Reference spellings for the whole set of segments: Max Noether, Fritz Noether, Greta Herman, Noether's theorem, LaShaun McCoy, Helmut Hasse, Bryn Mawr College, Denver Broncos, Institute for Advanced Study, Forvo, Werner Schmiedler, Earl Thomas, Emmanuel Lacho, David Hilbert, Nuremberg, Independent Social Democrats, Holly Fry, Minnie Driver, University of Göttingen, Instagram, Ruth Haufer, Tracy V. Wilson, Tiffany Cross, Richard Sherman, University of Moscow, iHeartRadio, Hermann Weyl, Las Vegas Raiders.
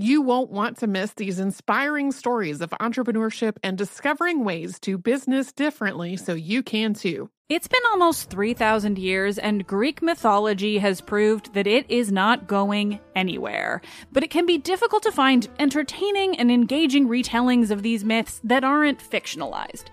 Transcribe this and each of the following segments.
You won't want to miss these inspiring stories of entrepreneurship and discovering ways to business differently so you can too. It's been almost 3,000 years, and Greek mythology has proved that it is not going anywhere. But it can be difficult to find entertaining and engaging retellings of these myths that aren't fictionalized.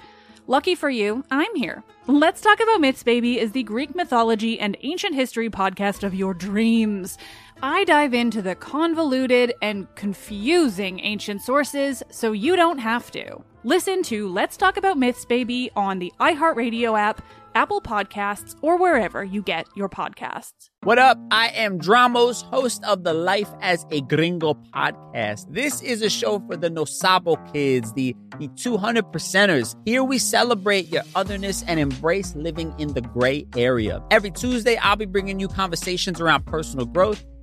Lucky for you, I'm here. Let's Talk About Myths, Baby is the Greek mythology and ancient history podcast of your dreams. I dive into the convoluted and confusing ancient sources so you don't have to. Listen to Let's Talk About Myths, Baby on the iHeartRadio app, Apple Podcasts, or wherever you get your podcasts. What up? I am Dramos, host of the Life as a Gringo podcast. This is a show for the No Sabo kids, the 200%ers. Here we celebrate your otherness and embrace living in the gray area. Every Tuesday, I'll be bringing you conversations around personal growth,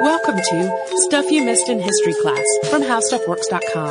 Welcome to Stuff You Missed in History Class from HowStuffWorks.com.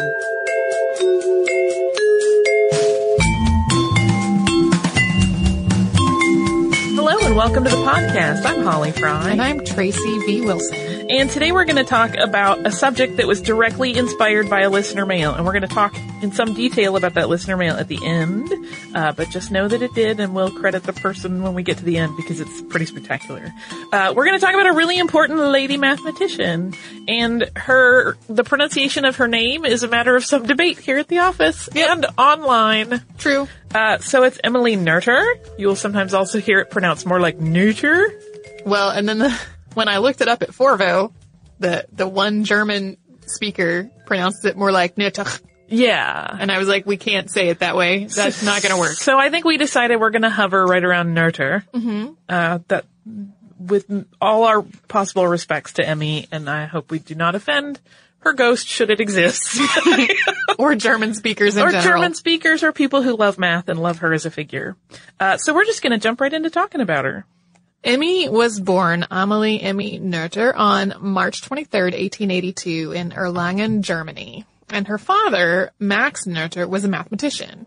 Hello and welcome to the podcast. I'm Holly Fry. And I'm Tracy V. Wilson. And today we're going to talk about a subject that was directly inspired by a listener mail. And we're going to talk in some detail about that listener mail at the end. But just know that it did, and we'll credit the person when we get to the end because it's pretty spectacular. We're going to talk about a really important lady mathematician. And the pronunciation of her name is a matter of some debate here at the office and online. True. So it's Amalie Noether. You will sometimes also hear it pronounced more like Noether. Well, and then when I looked it up at Forvo, the one German speaker pronounced it more like Noether. Yeah. And I was like, we can't say it that way. That's not going to work. So I think we decided we're going to hover right around Noether. Mm-hmm. That with all our possible respects to Emmy, and I hope we do not offend her ghost should it exist. Or German speakers in general. Or German speakers or people who love math and love her as a figure. So we're just going to jump right into talking about her. Emmy was born Amalie Emmy Noether on March 23rd, 1882 in Erlangen, Germany. And her father, Max Noether, was a mathematician.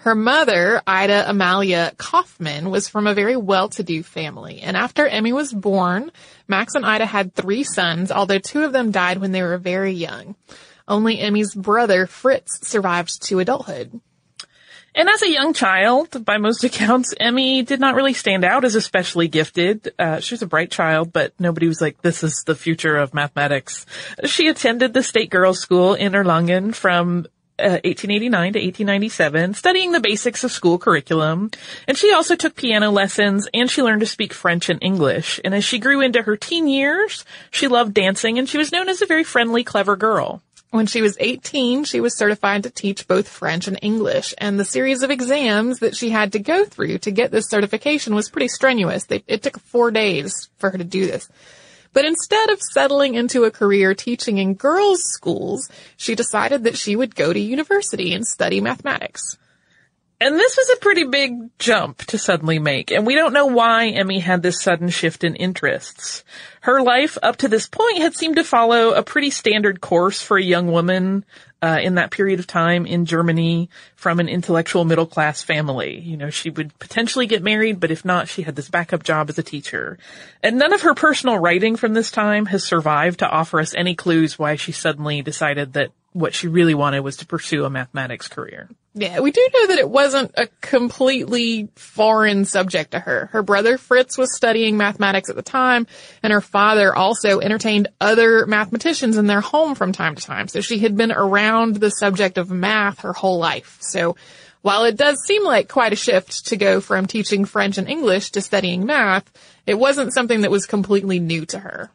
Her mother, Ida Amalia Kaufmann, was from a very well-to-do family. And after Emmy was born, Max and Ida had 3 sons, although 2 of them died when they were very young. Only Emmy's brother, Fritz, survived to adulthood. And as a young child, by most accounts, Emmy did not really stand out as especially gifted. She was a bright child, but nobody was like, this is the future of mathematics. She attended the State Girls' School in Erlangen from 1889 to 1897, studying the basics of school curriculum. And she also took piano lessons, and she learned to speak French and English. And as she grew into her teen years, she loved dancing, and she was known as a very friendly, clever girl. When she was 18, she was certified to teach both French and English, and the series of exams that she had to go through to get this certification was pretty strenuous. It took 4 days for her to do this. But instead of settling into a career teaching in girls' schools, she decided that she would go to university and study mathematics. And this was a pretty big jump to suddenly make, and we don't know why Emmy had this sudden shift in interests. Her life up to this point had seemed to follow a pretty standard course for a young woman in that period of time in Germany from an intellectual middle-class family. You know, she would potentially get married, but if not, she had this backup job as a teacher. And none of her personal writing from this time has survived to offer us any clues why she suddenly decided that what she really wanted was to pursue a mathematics career. Yeah, we do know that it wasn't a completely foreign subject to her. Her brother Fritz was studying mathematics at the time, and her father also entertained other mathematicians in their home from time to time. So she had been around the subject of math her whole life. So while it does seem like quite a shift to go from teaching French and English to studying math, it wasn't something that was completely new to her.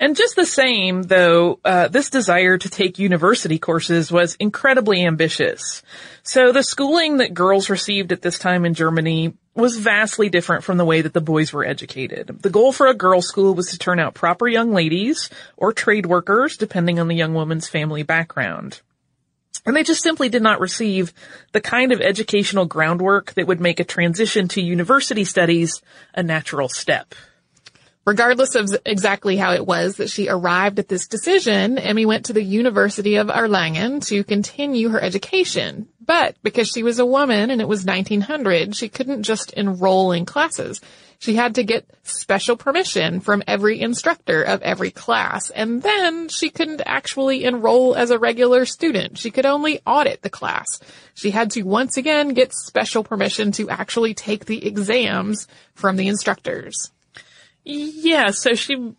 And just the same, though, this desire to take university courses was incredibly ambitious. So the schooling that girls received at this time in Germany was vastly different from the way that the boys were educated. The goal for a girls' school was to turn out proper young ladies or trade workers, depending on the young woman's family background. And they just simply did not receive the kind of educational groundwork that would make a transition to university studies a natural step. Regardless of exactly how it was that she arrived at this decision, Emmy went to the University of Erlangen to continue her education. But because she was a woman and it was 1900, she couldn't just enroll in classes. She had to get special permission from every instructor of every class. And then she couldn't actually enroll as a regular student. She could only audit the class. She had to once again get special permission to actually take the exams from the instructors. Yeah, so she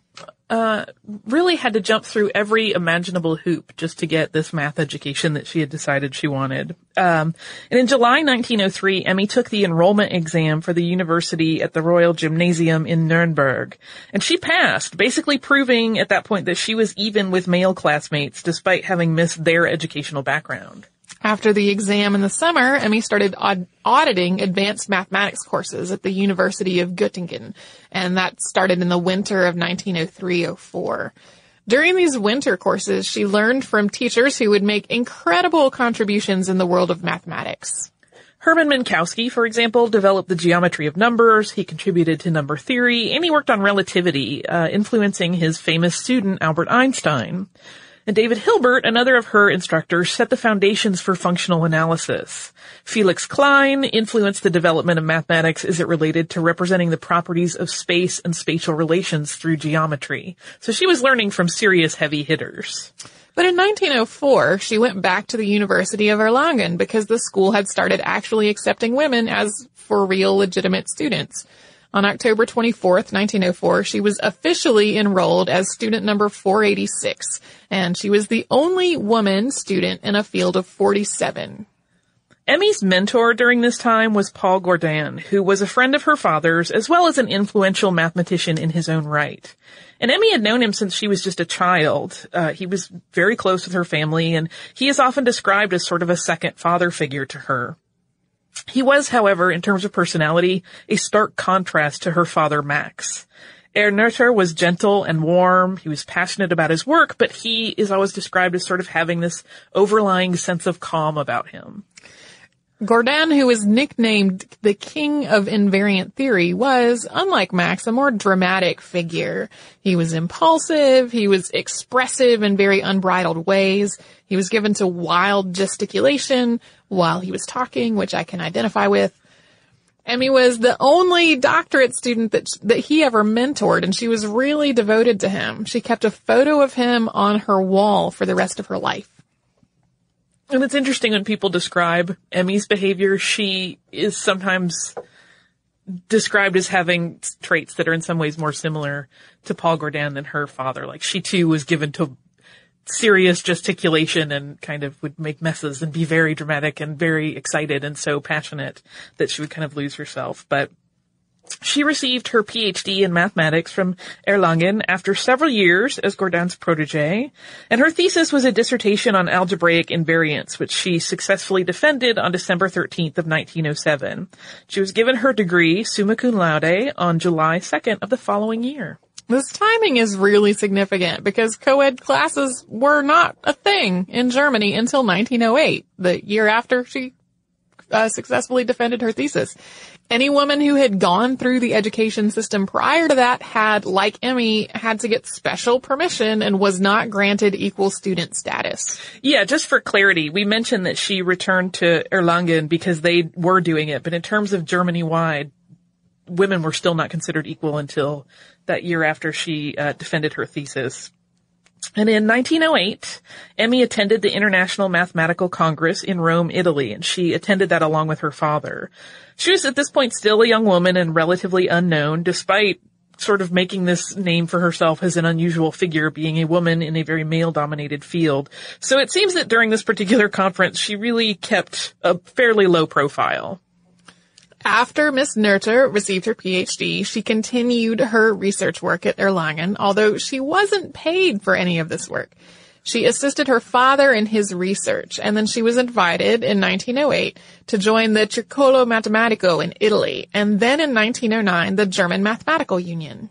really had to jump through every imaginable hoop just to get this math education that she had decided she wanted. And in July 1903, Emmy took the enrollment exam for the university at the Royal Gymnasium in Nuremberg. And she passed, basically proving at that point that she was even with male classmates despite having missed their educational background. After the exam in the summer, Emmy started auditing advanced mathematics courses at the University of Göttingen, and that started in the winter of 1903-04. During these winter courses, she learned from teachers who would make incredible contributions in the world of mathematics. Hermann Minkowski, for example, developed the geometry of numbers, he contributed to number theory, and he worked on relativity, influencing his famous student, Albert Einstein. And David Hilbert, another of her instructors, set the foundations for functional analysis. Felix Klein influenced the development of mathematics as it related to representing the properties of space and spatial relations through geometry. So she was learning from serious heavy hitters. But in 1904, she went back to the University of Erlangen because the school had started actually accepting women as for real legitimate students. On October 24th, 1904, she was officially enrolled as student number 486, and she was the only woman student in a field of 47. Emmy's mentor during this time was Paul Gordan, who was a friend of her father's as well as an influential mathematician in his own right. And Emmy had known him since she was just a child. He was very close with her family, and he is often described as sort of a second father figure to her. He was, however, in terms of personality, a stark contrast to her father, Max. Noether was gentle and warm. He was passionate about his work, but he is always described as sort of having this overlying sense of calm about him. Gordan, who is nicknamed the King of Invariant Theory, was, unlike Max, a more dramatic figure. He was impulsive, he was expressive in very unbridled ways, he was given to wild gesticulation while he was talking, which I can identify with. Emmy was the only doctorate student that he ever mentored, and she was really devoted to him. She kept a photo of him on her wall for the rest of her life. And it's interesting when people describe Emmy's behavior, she is sometimes described as having traits that are in some ways more similar to Paul Gordan than her father. Like, she too was given to serious gesticulation and kind of would make messes and be very dramatic and very excited and so passionate that she would kind of lose herself. But she received her PhD in mathematics from Erlangen after several years as Gordan's protege, and her thesis was a dissertation on algebraic invariance, which she successfully defended on December 13th of 1907. She was given her degree, summa cum laude, on July 2nd of the following year. This timing is really significant because co-ed classes were not a thing in Germany until 1908, the year after she successfully defended her thesis. Any woman who had gone through the education system prior to that had, like Emmy, had to get special permission and was not granted equal student status. Yeah, just for clarity, we mentioned that she returned to Erlangen because they were doing it, but in terms of Germany-wide, women were still not considered equal until that year after she defended her thesis. And in 1908, Emmy attended the International Mathematical Congress in Rome, Italy, and she attended that along with her father. She was at this point still a young woman and relatively unknown, despite sort of making this name for herself as an unusual figure, being a woman in a very male-dominated field. So it seems that during this particular conference, she really kept a fairly low profile. After Miss Noether received her PhD, she continued her research work at Erlangen, although she wasn't paid for any of this work. She assisted her father in his research, and then she was invited in 1908 to join the Circolo Matematico in Italy, and then in 1909, the German Mathematical Union.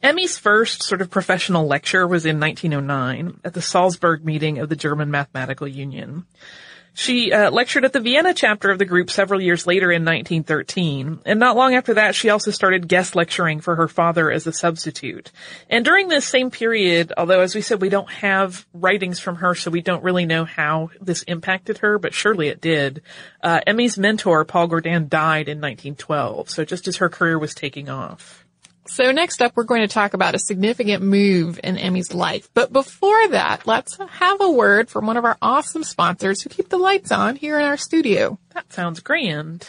Emmy's first sort of professional lecture was in 1909 at the Salzburg meeting of the German Mathematical Union. She lectured at the Vienna chapter of the group several years later in 1913, and not long after that, she also started guest lecturing for her father as a substitute. And during this same period, although, as we said, we don't have writings from her, so we don't really know how this impacted her, but surely it did, Emmy's mentor, Paul Gordan, died in 1912, so just as her career was taking off. So next up, we're going to talk about a significant move in Emmy's life. But before that, let's have a word from one of our awesome sponsors who keep the lights on here in our studio. That sounds grand.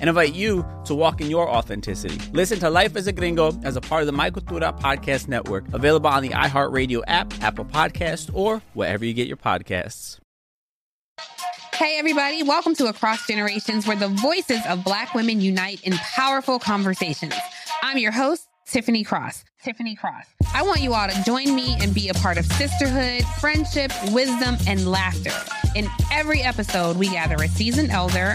and invite you to walk in your authenticity. Listen to Life as a Gringo as a part of the My Cultura Podcast Network, available on the iHeartRadio app, Apple Podcasts, or wherever you get your podcasts. Hey, everybody. Welcome to Across Generations, where the voices of Black women unite in powerful conversations. I'm your host, Tiffany Cross. I want you all to join me and be a part of sisterhood, friendship, wisdom, and laughter. In every episode, we gather a seasoned elder.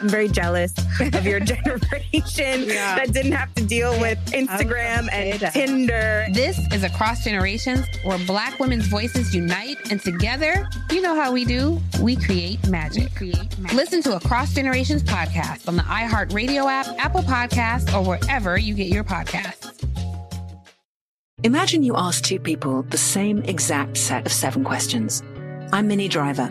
I'm very jealous of your generation that didn't have to deal with Instagram and Tinder. This is Across Generations, where Black women's voices unite, and together, you know how we do, we create magic. Listen to Across Generations podcast on the iHeartRadio app, Apple Podcasts, or wherever you get your podcasts. Imagine you ask two people the same exact set of 7 questions. I'm Minnie Driver,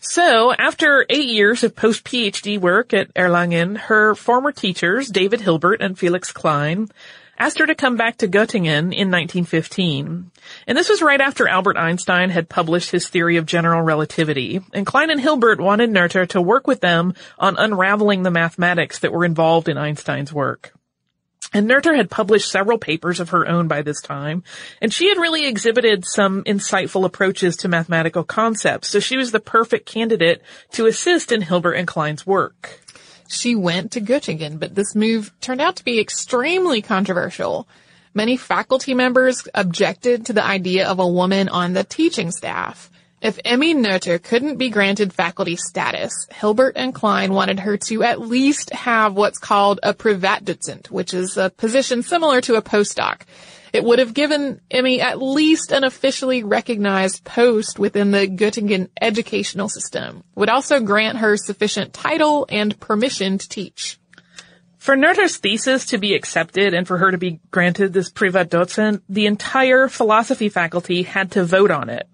So, after 8 years of post-PhD work at Erlangen, her former teachers, David Hilbert and Felix Klein, asked her to come back to Göttingen in 1915. And this was right after Albert Einstein had published his theory of general relativity. And Klein and Hilbert wanted Noether to work with them on unraveling the mathematics that were involved in Einstein's work. And Noether had published several papers of her own by this time, and she had really exhibited some insightful approaches to mathematical concepts, so she was the perfect candidate to assist in Hilbert and Klein's work. She went to Göttingen, but this move turned out to be extremely controversial. Many faculty members objected to the idea of a woman on the teaching staff. If Emmy Noether couldn't be granted faculty status, Hilbert and Klein wanted her to at least have what's called a Privatdozent, which is a position similar to a postdoc. It would have given Emmy at least an officially recognized post within the Göttingen educational system. Would also grant her sufficient title and permission to teach. For Noether's thesis to be accepted and for her to be granted this Privatdozent, the entire philosophy faculty had to vote on it.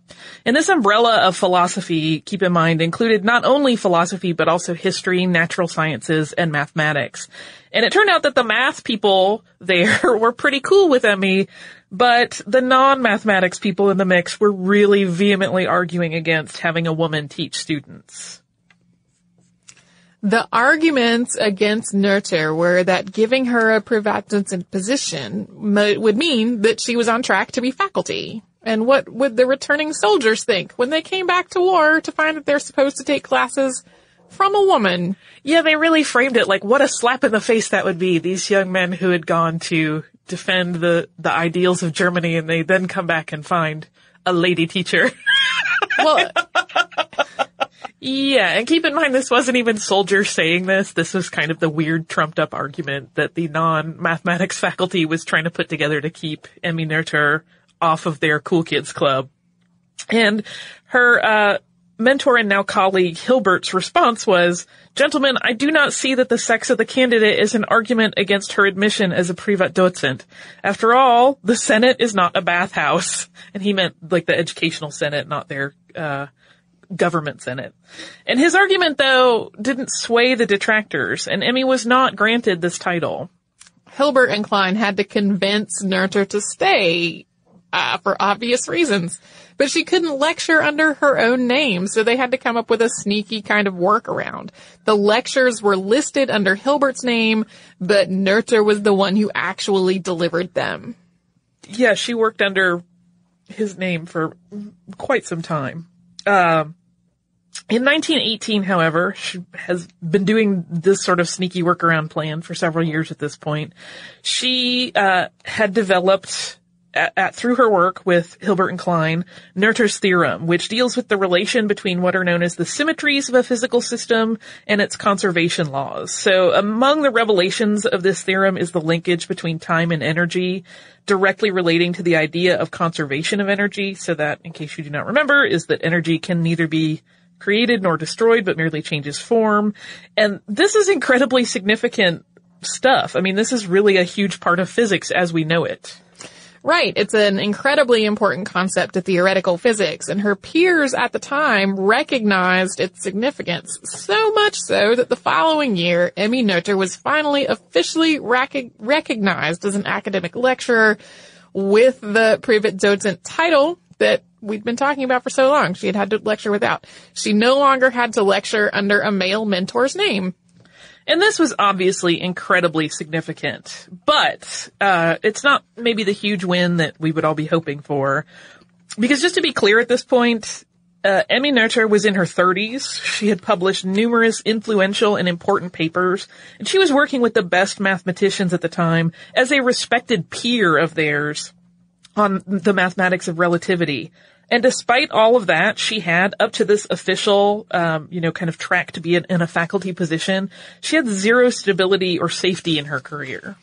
And this umbrella of philosophy, keep in mind, included not only philosophy, but also history, natural sciences, and mathematics. And it turned out that the math people there were pretty cool with Emmy, but the non-mathematics people in the mix were really vehemently arguing against having a woman teach students. The arguments against Noether were that giving her a Privatdozent position would mean that she was on track to be faculty. And what would the returning soldiers think when they came back to war to find that they're supposed to take classes from a woman? Yeah, they really framed it like what a slap in the face that would be. These young men who had gone to defend the ideals of Germany, and they then come back and find a lady teacher. Well, yeah, and keep in mind this wasn't even soldiers saying this. This was kind of the weird trumped-up argument that the non-mathematics faculty was trying to put together to keep Emmy Noether off of their cool kids club. And her mentor and now colleague Hilbert's response was, "Gentlemen, I do not see that the sex of the candidate is an argument against her admission as a Privatdozent. After all, the Senate is not a bathhouse." And he meant like the educational Senate, not their government Senate. And his argument, though, didn't sway the detractors, and Emmy was not granted this title. Hilbert and Klein had to convince Noether to stay for obvious reasons, but she couldn't lecture under her own name, so they had to come up with a sneaky kind of workaround. The lectures were listed under Hilbert's name, but Noether was the one who actually delivered them. Yeah, she worked under his name for quite some time. In 1918, however, she has been doing this sort of sneaky workaround plan for several years at this point. She had developed, through her work with Hilbert and Klein, Noether's theorem, which deals with the relation between what are known as the symmetries of a physical system and its conservation laws. So among the revelations of this theorem is the linkage between time and energy, directly relating to the idea of conservation of energy. So that, in case you do not remember, is that energy can neither be created nor destroyed, but merely changes form. And this is incredibly significant stuff. I mean, this is really a huge part of physics as we know it. Right. It's an incredibly important concept to theoretical physics, and her peers at the time recognized its significance, so much so that the following year, Emmy Noether was finally officially recognized as an academic lecturer with the Privatdozent title that we'd been talking about for so long. She had to lecture without. She no longer had to lecture under a male mentor's name. And this was obviously incredibly significant, but it's not maybe the huge win that we would all be hoping for. Because just to be clear at this point, Emmy Noether was in her 30s. She had published numerous influential and important papers, and she was working with the best mathematicians at the time as a respected peer of theirs on the mathematics of relativity. And despite all of that, she had, up to this official, kind of track to be in a faculty position, she had zero stability or safety in her career.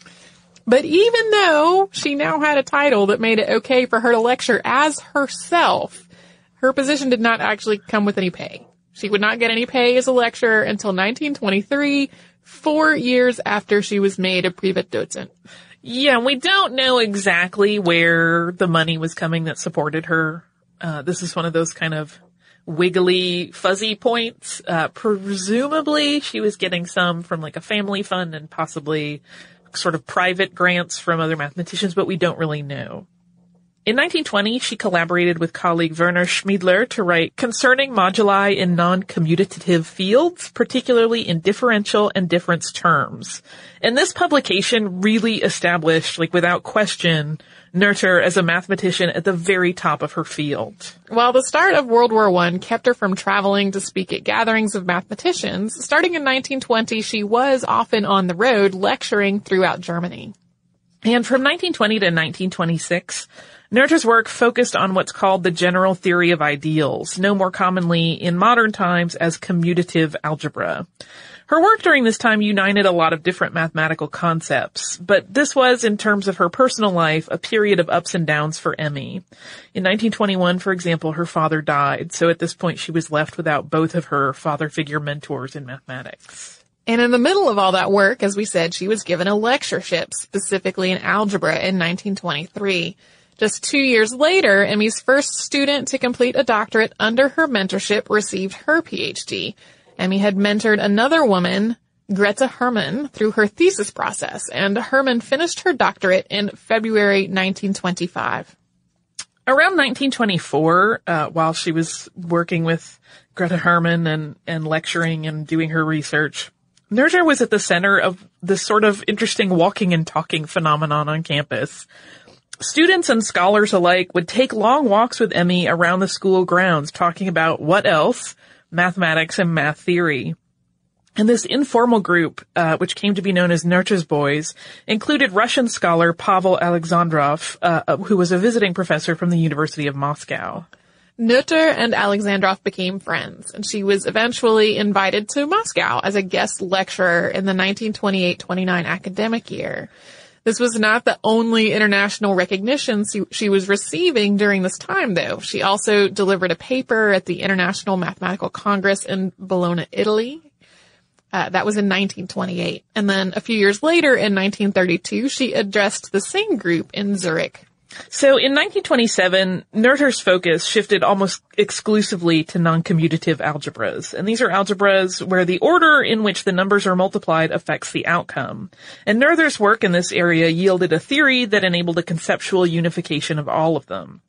But even though she now had a title that made it okay for her to lecture as herself, her position did not actually come with any pay. She would not get any pay as a lecturer until 1923, 4 years after she was made a Privatdozent. Yeah, we don't know exactly where the money was coming that supported her. This is one of those kind of wiggly, fuzzy points. Presumably she was getting some from like a family fund and possibly sort of private grants from other mathematicians, but we don't really know. In 1920, she collaborated with colleague Werner Schmiedler to write Concerning Moduli in Non-Commutative Fields, particularly in Differential and Difference Terms. And this publication really established, like without question, Noether as a mathematician at the very top of her field. While the start of World War I kept her from traveling to speak at gatherings of mathematicians, starting in 1920, she was often on the road lecturing throughout Germany. And from 1920 to 1926, Noether's work focused on what's called the general theory of ideals, known more commonly in modern times as commutative algebra. Her work during this time united a lot of different mathematical concepts, but this was, in terms of her personal life, a period of ups and downs for Emmy. In 1921, for example, her father died, so at this point she was left without both of her father figure mentors in mathematics. And in the middle of all that work, as we said, she was given a lectureship, specifically in algebra, in 1923. Just 2 years later, Emmy's first student to complete a doctorate under her mentorship received her PhD. Emmy had mentored another woman, Greta Herman, through her thesis process, and Herman finished her doctorate in February 1925. Around 1924, while she was working with Greta Herman and lecturing and doing her research, Noether was at the center of this sort of interesting walking and talking phenomenon on campus. Students and scholars alike would take long walks with Emmy around the school grounds, talking about what else? Mathematics and math theory. And this informal group, which came to be known as Noether's Boys, included Russian scholar Pavel Alexandrov, who was a visiting professor from the University of Moscow. Noether and Alexandrov became friends, and she was eventually invited to Moscow as a guest lecturer in the 1928-29 academic year. This was not the only international recognition she was receiving during this time, though. She also delivered a paper at the International Mathematical Congress in Bologna, Italy. That was in 1928. And then a few years later, in 1932, she addressed the same group in Zurich. So in 1927, Noether's focus shifted almost exclusively to non-commutative algebras. And these are algebras where the order in which the numbers are multiplied affects the outcome. And Noether's work in this area yielded a theory that enabled a conceptual unification of all of them.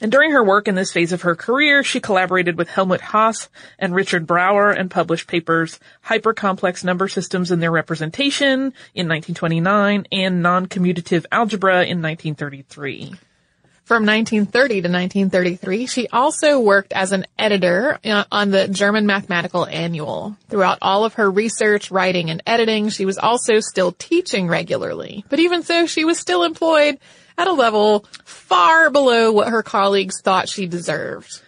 And during her work in this phase of her career, she collaborated with Helmut Hasse and Richard Brauer and published papers Hypercomplex Number Systems and Their Representation in 1929 and Non-Commutative Algebra in 1933. From 1930 to 1933, she also worked as an editor on the German Mathematical Annual. Throughout all of her research, writing, and editing, she was also still teaching regularly. But even so, she was still employed at a level far below what her colleagues thought she deserved.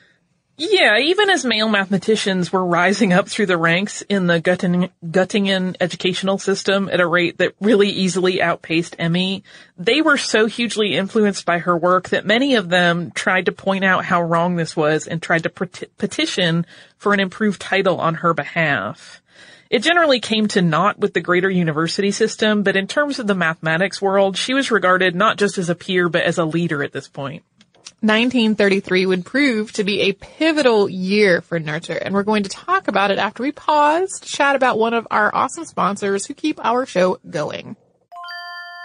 Yeah, even as male mathematicians were rising up through the ranks in the Göttingen educational system at a rate that really easily outpaced Emmy, they were so hugely influenced by her work that many of them tried to point out how wrong this was and tried to petition for an improved title on her behalf. It generally came to naught with the greater university system, but in terms of the mathematics world, she was regarded not just as a peer, but as a leader at this point. 1933 would prove to be a pivotal year for Noether, and we're going to talk about it after we pause to chat about one of our awesome sponsors who keep our show going.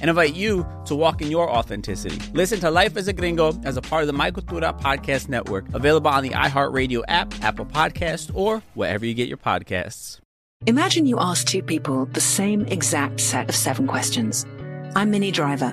and invite you to walk in your authenticity. Listen to Life as a Gringo as a part of the My Cultura Podcast Network, available on the iHeartRadio app, Apple Podcasts, or wherever you get your podcasts. Imagine you ask two people the same exact set of seven questions. I'm Minnie Driver,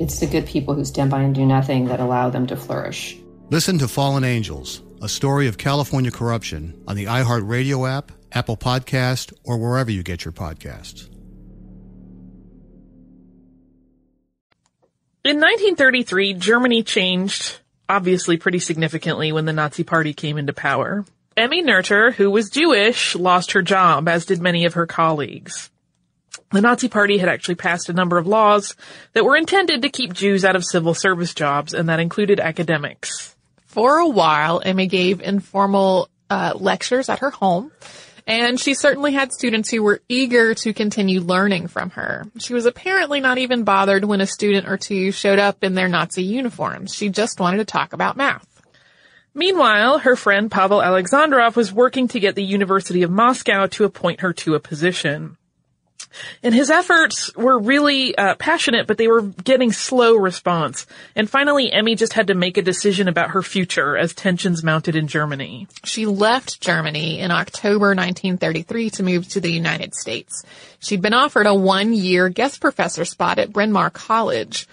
It's the good people who stand by and do nothing that allow them to flourish. Listen to Fallen Angels, a story of California corruption on the iHeartRadio app, Apple Podcast, or wherever you get your podcasts. In 1933, Germany changed, obviously pretty significantly, when the Nazi Party came into power. Emmy Noether, who was Jewish, lost her job, as did many of her colleagues. The Nazi Party had actually passed a number of laws that were intended to keep Jews out of civil service jobs, and that included academics. For a while, Emmy gave informal lectures at her home, and she certainly had students who were eager to continue learning from her. She was apparently not even bothered when a student or two showed up in their Nazi uniforms. She just wanted to talk about math. Meanwhile, her friend Pavel Alexandrov was working to get the University of Moscow to appoint her to a position. And his efforts were really passionate, but they were getting slow response. And finally, Emmy just had to make a decision about her future as tensions mounted in Germany. She left Germany in October 1933 to move to the United States. She'd been offered a one-year guest professor spot at Bryn Mawr College.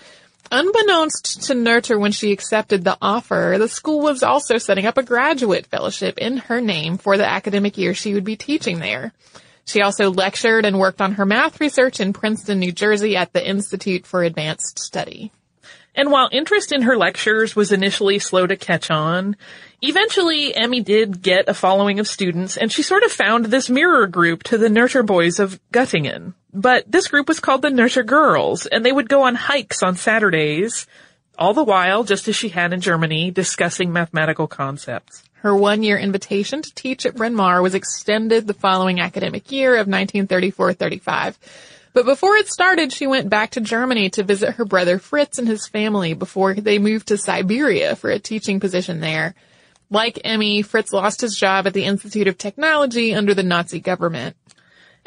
Unbeknownst to Noether, when she accepted the offer, the school was also setting up a graduate fellowship in her name for the academic year she would be teaching there. She also lectured and worked on her math research in Princeton, New Jersey at the Institute for Advanced Study. And while interest in her lectures was initially slow to catch on, eventually Emmy did get a following of students, and she sort of found this mirror group to the Noether boys of Göttingen. But this group was called the Noether girls, and they would go on hikes on Saturdays, all the while, just as she had in Germany, discussing mathematical concepts. Her one-year invitation to teach at Bryn Mawr was extended the following academic year of 1934-35. But before it started, she went back to Germany to visit her brother Fritz and his family before they moved to Siberia for a teaching position there. Like Emmy, Fritz lost his job at the Institute of Technology under the Nazi government.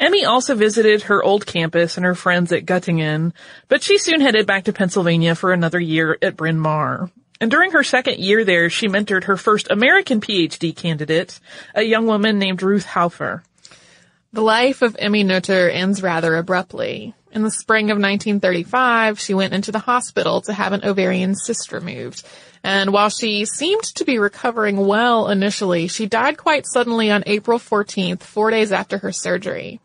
Emmy also visited her old campus and her friends at Göttingen, but she soon headed back to Pennsylvania for another year at Bryn Mawr. And during her second year there, she mentored her first American PhD candidate, a young woman named Ruth Haufer. The life of Emmy Noether ends rather abruptly. In the spring of 1935, she went into the hospital to have an ovarian cyst removed. And while she seemed to be recovering well initially, she died quite suddenly on April 14th, 4 days after her surgery.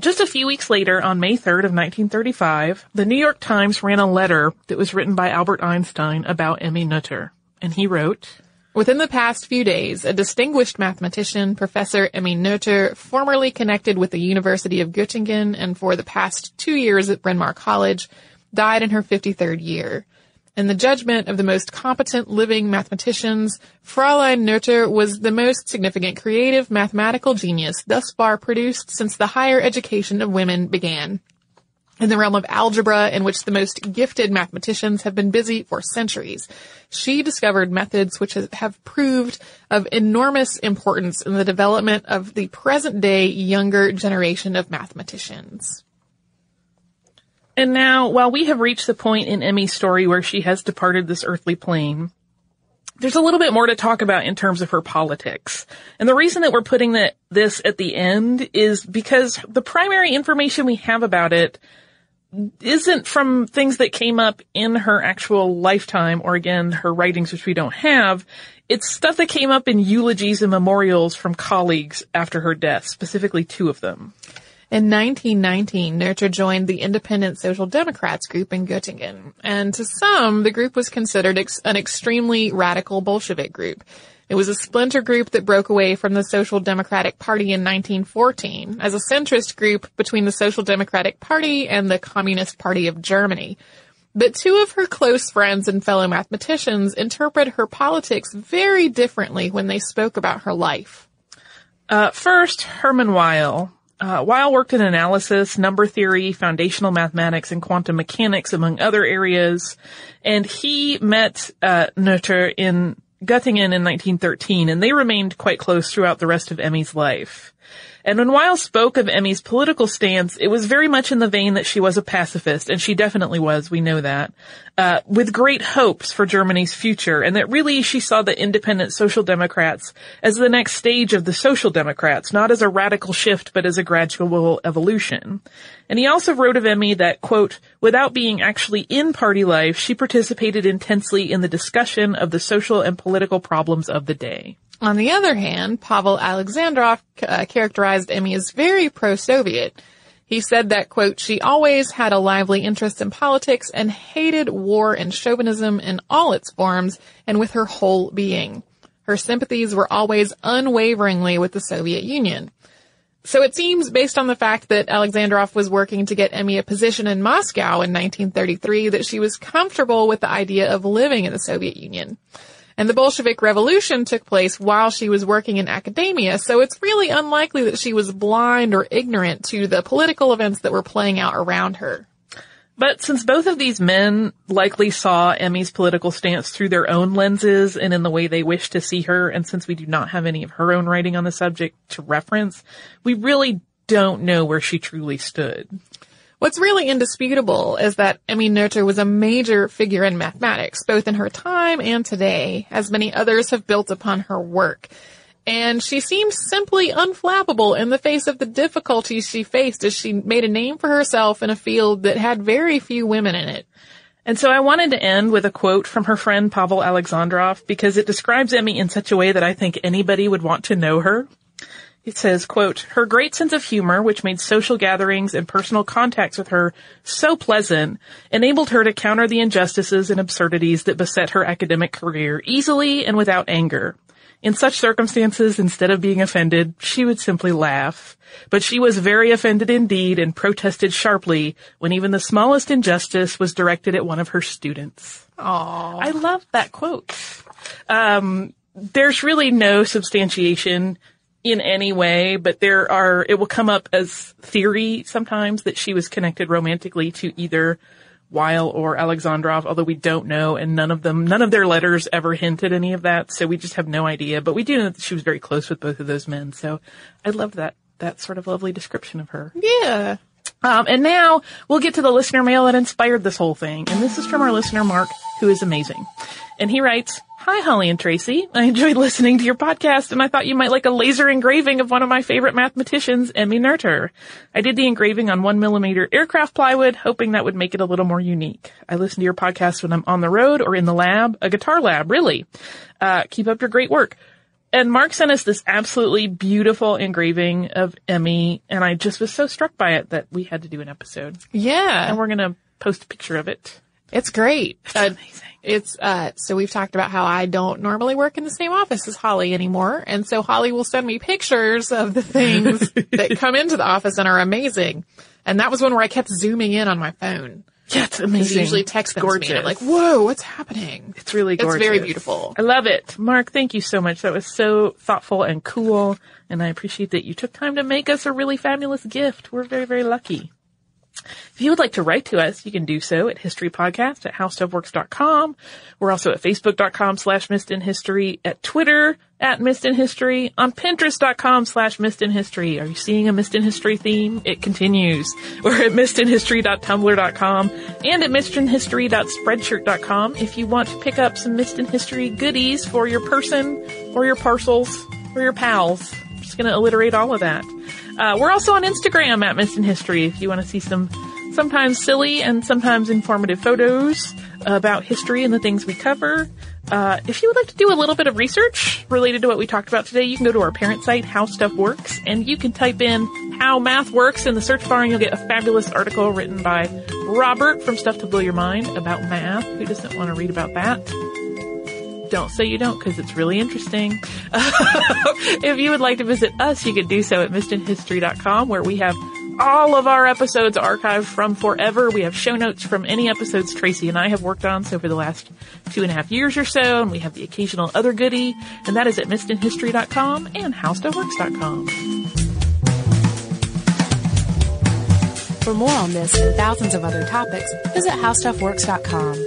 Just a few weeks later, on May 3rd of 1935, the New York Times ran a letter that was written by Albert Einstein about Emmy Noether, and he wrote, "Within the past few days, a distinguished mathematician, Professor Emmy Noether, formerly connected with the University of Göttingen and for the past 2 years at Bryn Mawr College, died in her 53rd year. In the judgment of the most competent living mathematicians, Fräulein Noether was the most significant creative mathematical genius thus far produced since the higher education of women began, in the realm of algebra in which the most gifted mathematicians have been busy for centuries. She discovered methods which have proved of enormous importance in the development of the present-day younger generation of mathematicians." And now, while we have reached the point in Emmy's story where she has departed this earthly plane, there's a little bit more to talk about in terms of her politics. And the reason that we're putting this at the end is because the primary information we have about it isn't from things that came up in her actual lifetime or, again, her writings, which we don't have. It's stuff that came up in eulogies and memorials from colleagues after her death, specifically two of them. In 1919, Noether joined the Independent Social Democrats group in Göttingen, and to some, the group was considered an extremely radical Bolshevik group. It was a splinter group that broke away from the Social Democratic Party in 1914 as a centrist group between the Social Democratic Party and the Communist Party of Germany. But two of her close friends and fellow mathematicians interpret her politics very differently when they spoke about her life. First, Hermann Weyl. Weil worked in analysis, number theory, foundational mathematics, and quantum mechanics, among other areas. And he met Noether in Göttingen in 1913, and they remained quite close throughout the rest of Emmy's life. And when Weil spoke of Emmy's political stance, it was very much in the vein that she was a pacifist, and she definitely was, we know that, with great hopes for Germany's future, and that really she saw the Independent Social Democrats as the next stage of the Social Democrats, not as a radical shift, but as a gradual evolution. And he also wrote of Emmy that, quote, "Without being actually in party life, she participated intensely in the discussion of the social and political problems of the day." On the other hand, Pavel Alexandrov characterized Emmy as very pro-Soviet. He said that, quote, "She always had a lively interest in politics and hated war and chauvinism in all its forms and with her whole being. Her sympathies were always unwaveringly with the Soviet Union." So it seems, based on the fact that Alexandrov was working to get Emmy a position in Moscow in 1933, that she was comfortable with the idea of living in the Soviet Union. And the Bolshevik Revolution took place while she was working in academia, so it's really unlikely that she was blind or ignorant to the political events that were playing out around her. But since both of these men likely saw Emmy's political stance through their own lenses and in the way they wished to see her, and since we do not have any of her own writing on the subject to reference, we really don't know where she truly stood. What's really indisputable is that Emmy Noether was a major figure in mathematics, both in her time and today, as many others have built upon her work. And she seemed simply unflappable in the face of the difficulties she faced as she made a name for herself in a field that had very few women in it. And so I wanted to end with a quote from her friend Pavel Alexandrov, because it describes Emmy in such a way that I think anybody would want to know her. It says, quote, "Her great sense of humor, which made social gatherings and personal contacts with her so pleasant, enabled her to counter the injustices and absurdities that beset her academic career easily and without anger. In such circumstances, instead of being offended, she would simply laugh. But she was very offended indeed and protested sharply when even the smallest injustice was directed at one of her students." Aww. I love that quote. There's really no substantiation in any way, but it will come up as theory sometimes that she was connected romantically to either Weil or Alexandrov, although we don't know, and none of their letters ever hinted any of that, so we just have no idea. But we do know that she was very close with both of those men, so I love that sort of lovely description of her. Yeah. And now we'll get to the listener mail that inspired this whole thing, and this is from our listener, Mark, who is amazing. And he writes, "Hi, Holly and Tracy. I enjoyed listening to your podcast, and I thought you might like a laser engraving of one of my favorite mathematicians, Emmy Noether. I did the engraving on 1mm aircraft plywood, hoping that would make it a little more unique. I listen to your podcast when I'm on the road or in the lab, a guitar lab, really. Keep up your great work." And Mark sent us this absolutely beautiful engraving of Emmy, and I just was so struck by it that we had to do an episode. Yeah. And we're going to post a picture of it. It's great. It's amazing. So we've talked about how I don't normally work in the same office as Holly anymore. And so Holly will send me pictures of the things that come into the office and are amazing. And that was one where I kept zooming in on my phone. Yeah, it's amazing. She usually texts me and I'm like, whoa, what's happening? It's really gorgeous. It's very beautiful. I love it. Mark, thank you so much. That was so thoughtful and cool. And I appreciate that you took time to make us a really fabulous gift. We're very, very lucky. If you would like to write to us, you can do so at historypodcast@howstuffworks.com. We're also at facebook.com/missedinhistory, at Twitter @missedinhistory, on pinterest.com/missedinhistory. Are you seeing a Missed in History theme? It continues. We're at missedinhistory.tumblr.com and at missedinhistory.spreadshirt.com if you want to pick up some Missed in History goodies for your person or your parcels or your pals. I'm just going to alliterate all of that. We're also on Instagram at Missed in History if you want to see some sometimes silly and sometimes informative photos about history and the things we cover. If you would like to do a little bit of research related to what we talked about today, you can go to our parent site, How Stuff Works, and you can type in How Math Works in the search bar, and you'll get a fabulous article written by Robert from Stuff to Blow Your Mind about math. Who doesn't want to read about that? Don't say you don't, because it's really interesting. If you would like to visit us, you can do so at missedinhistory.com, where we have all of our episodes archived from forever. We have show notes from any episodes Tracy and I have worked on, so for the last 2.5 years or so, and we have the occasional other goodie, and that is at missedinhistory.com and howstuffworks.com. For more on this and thousands of other topics, visit howstuffworks.com.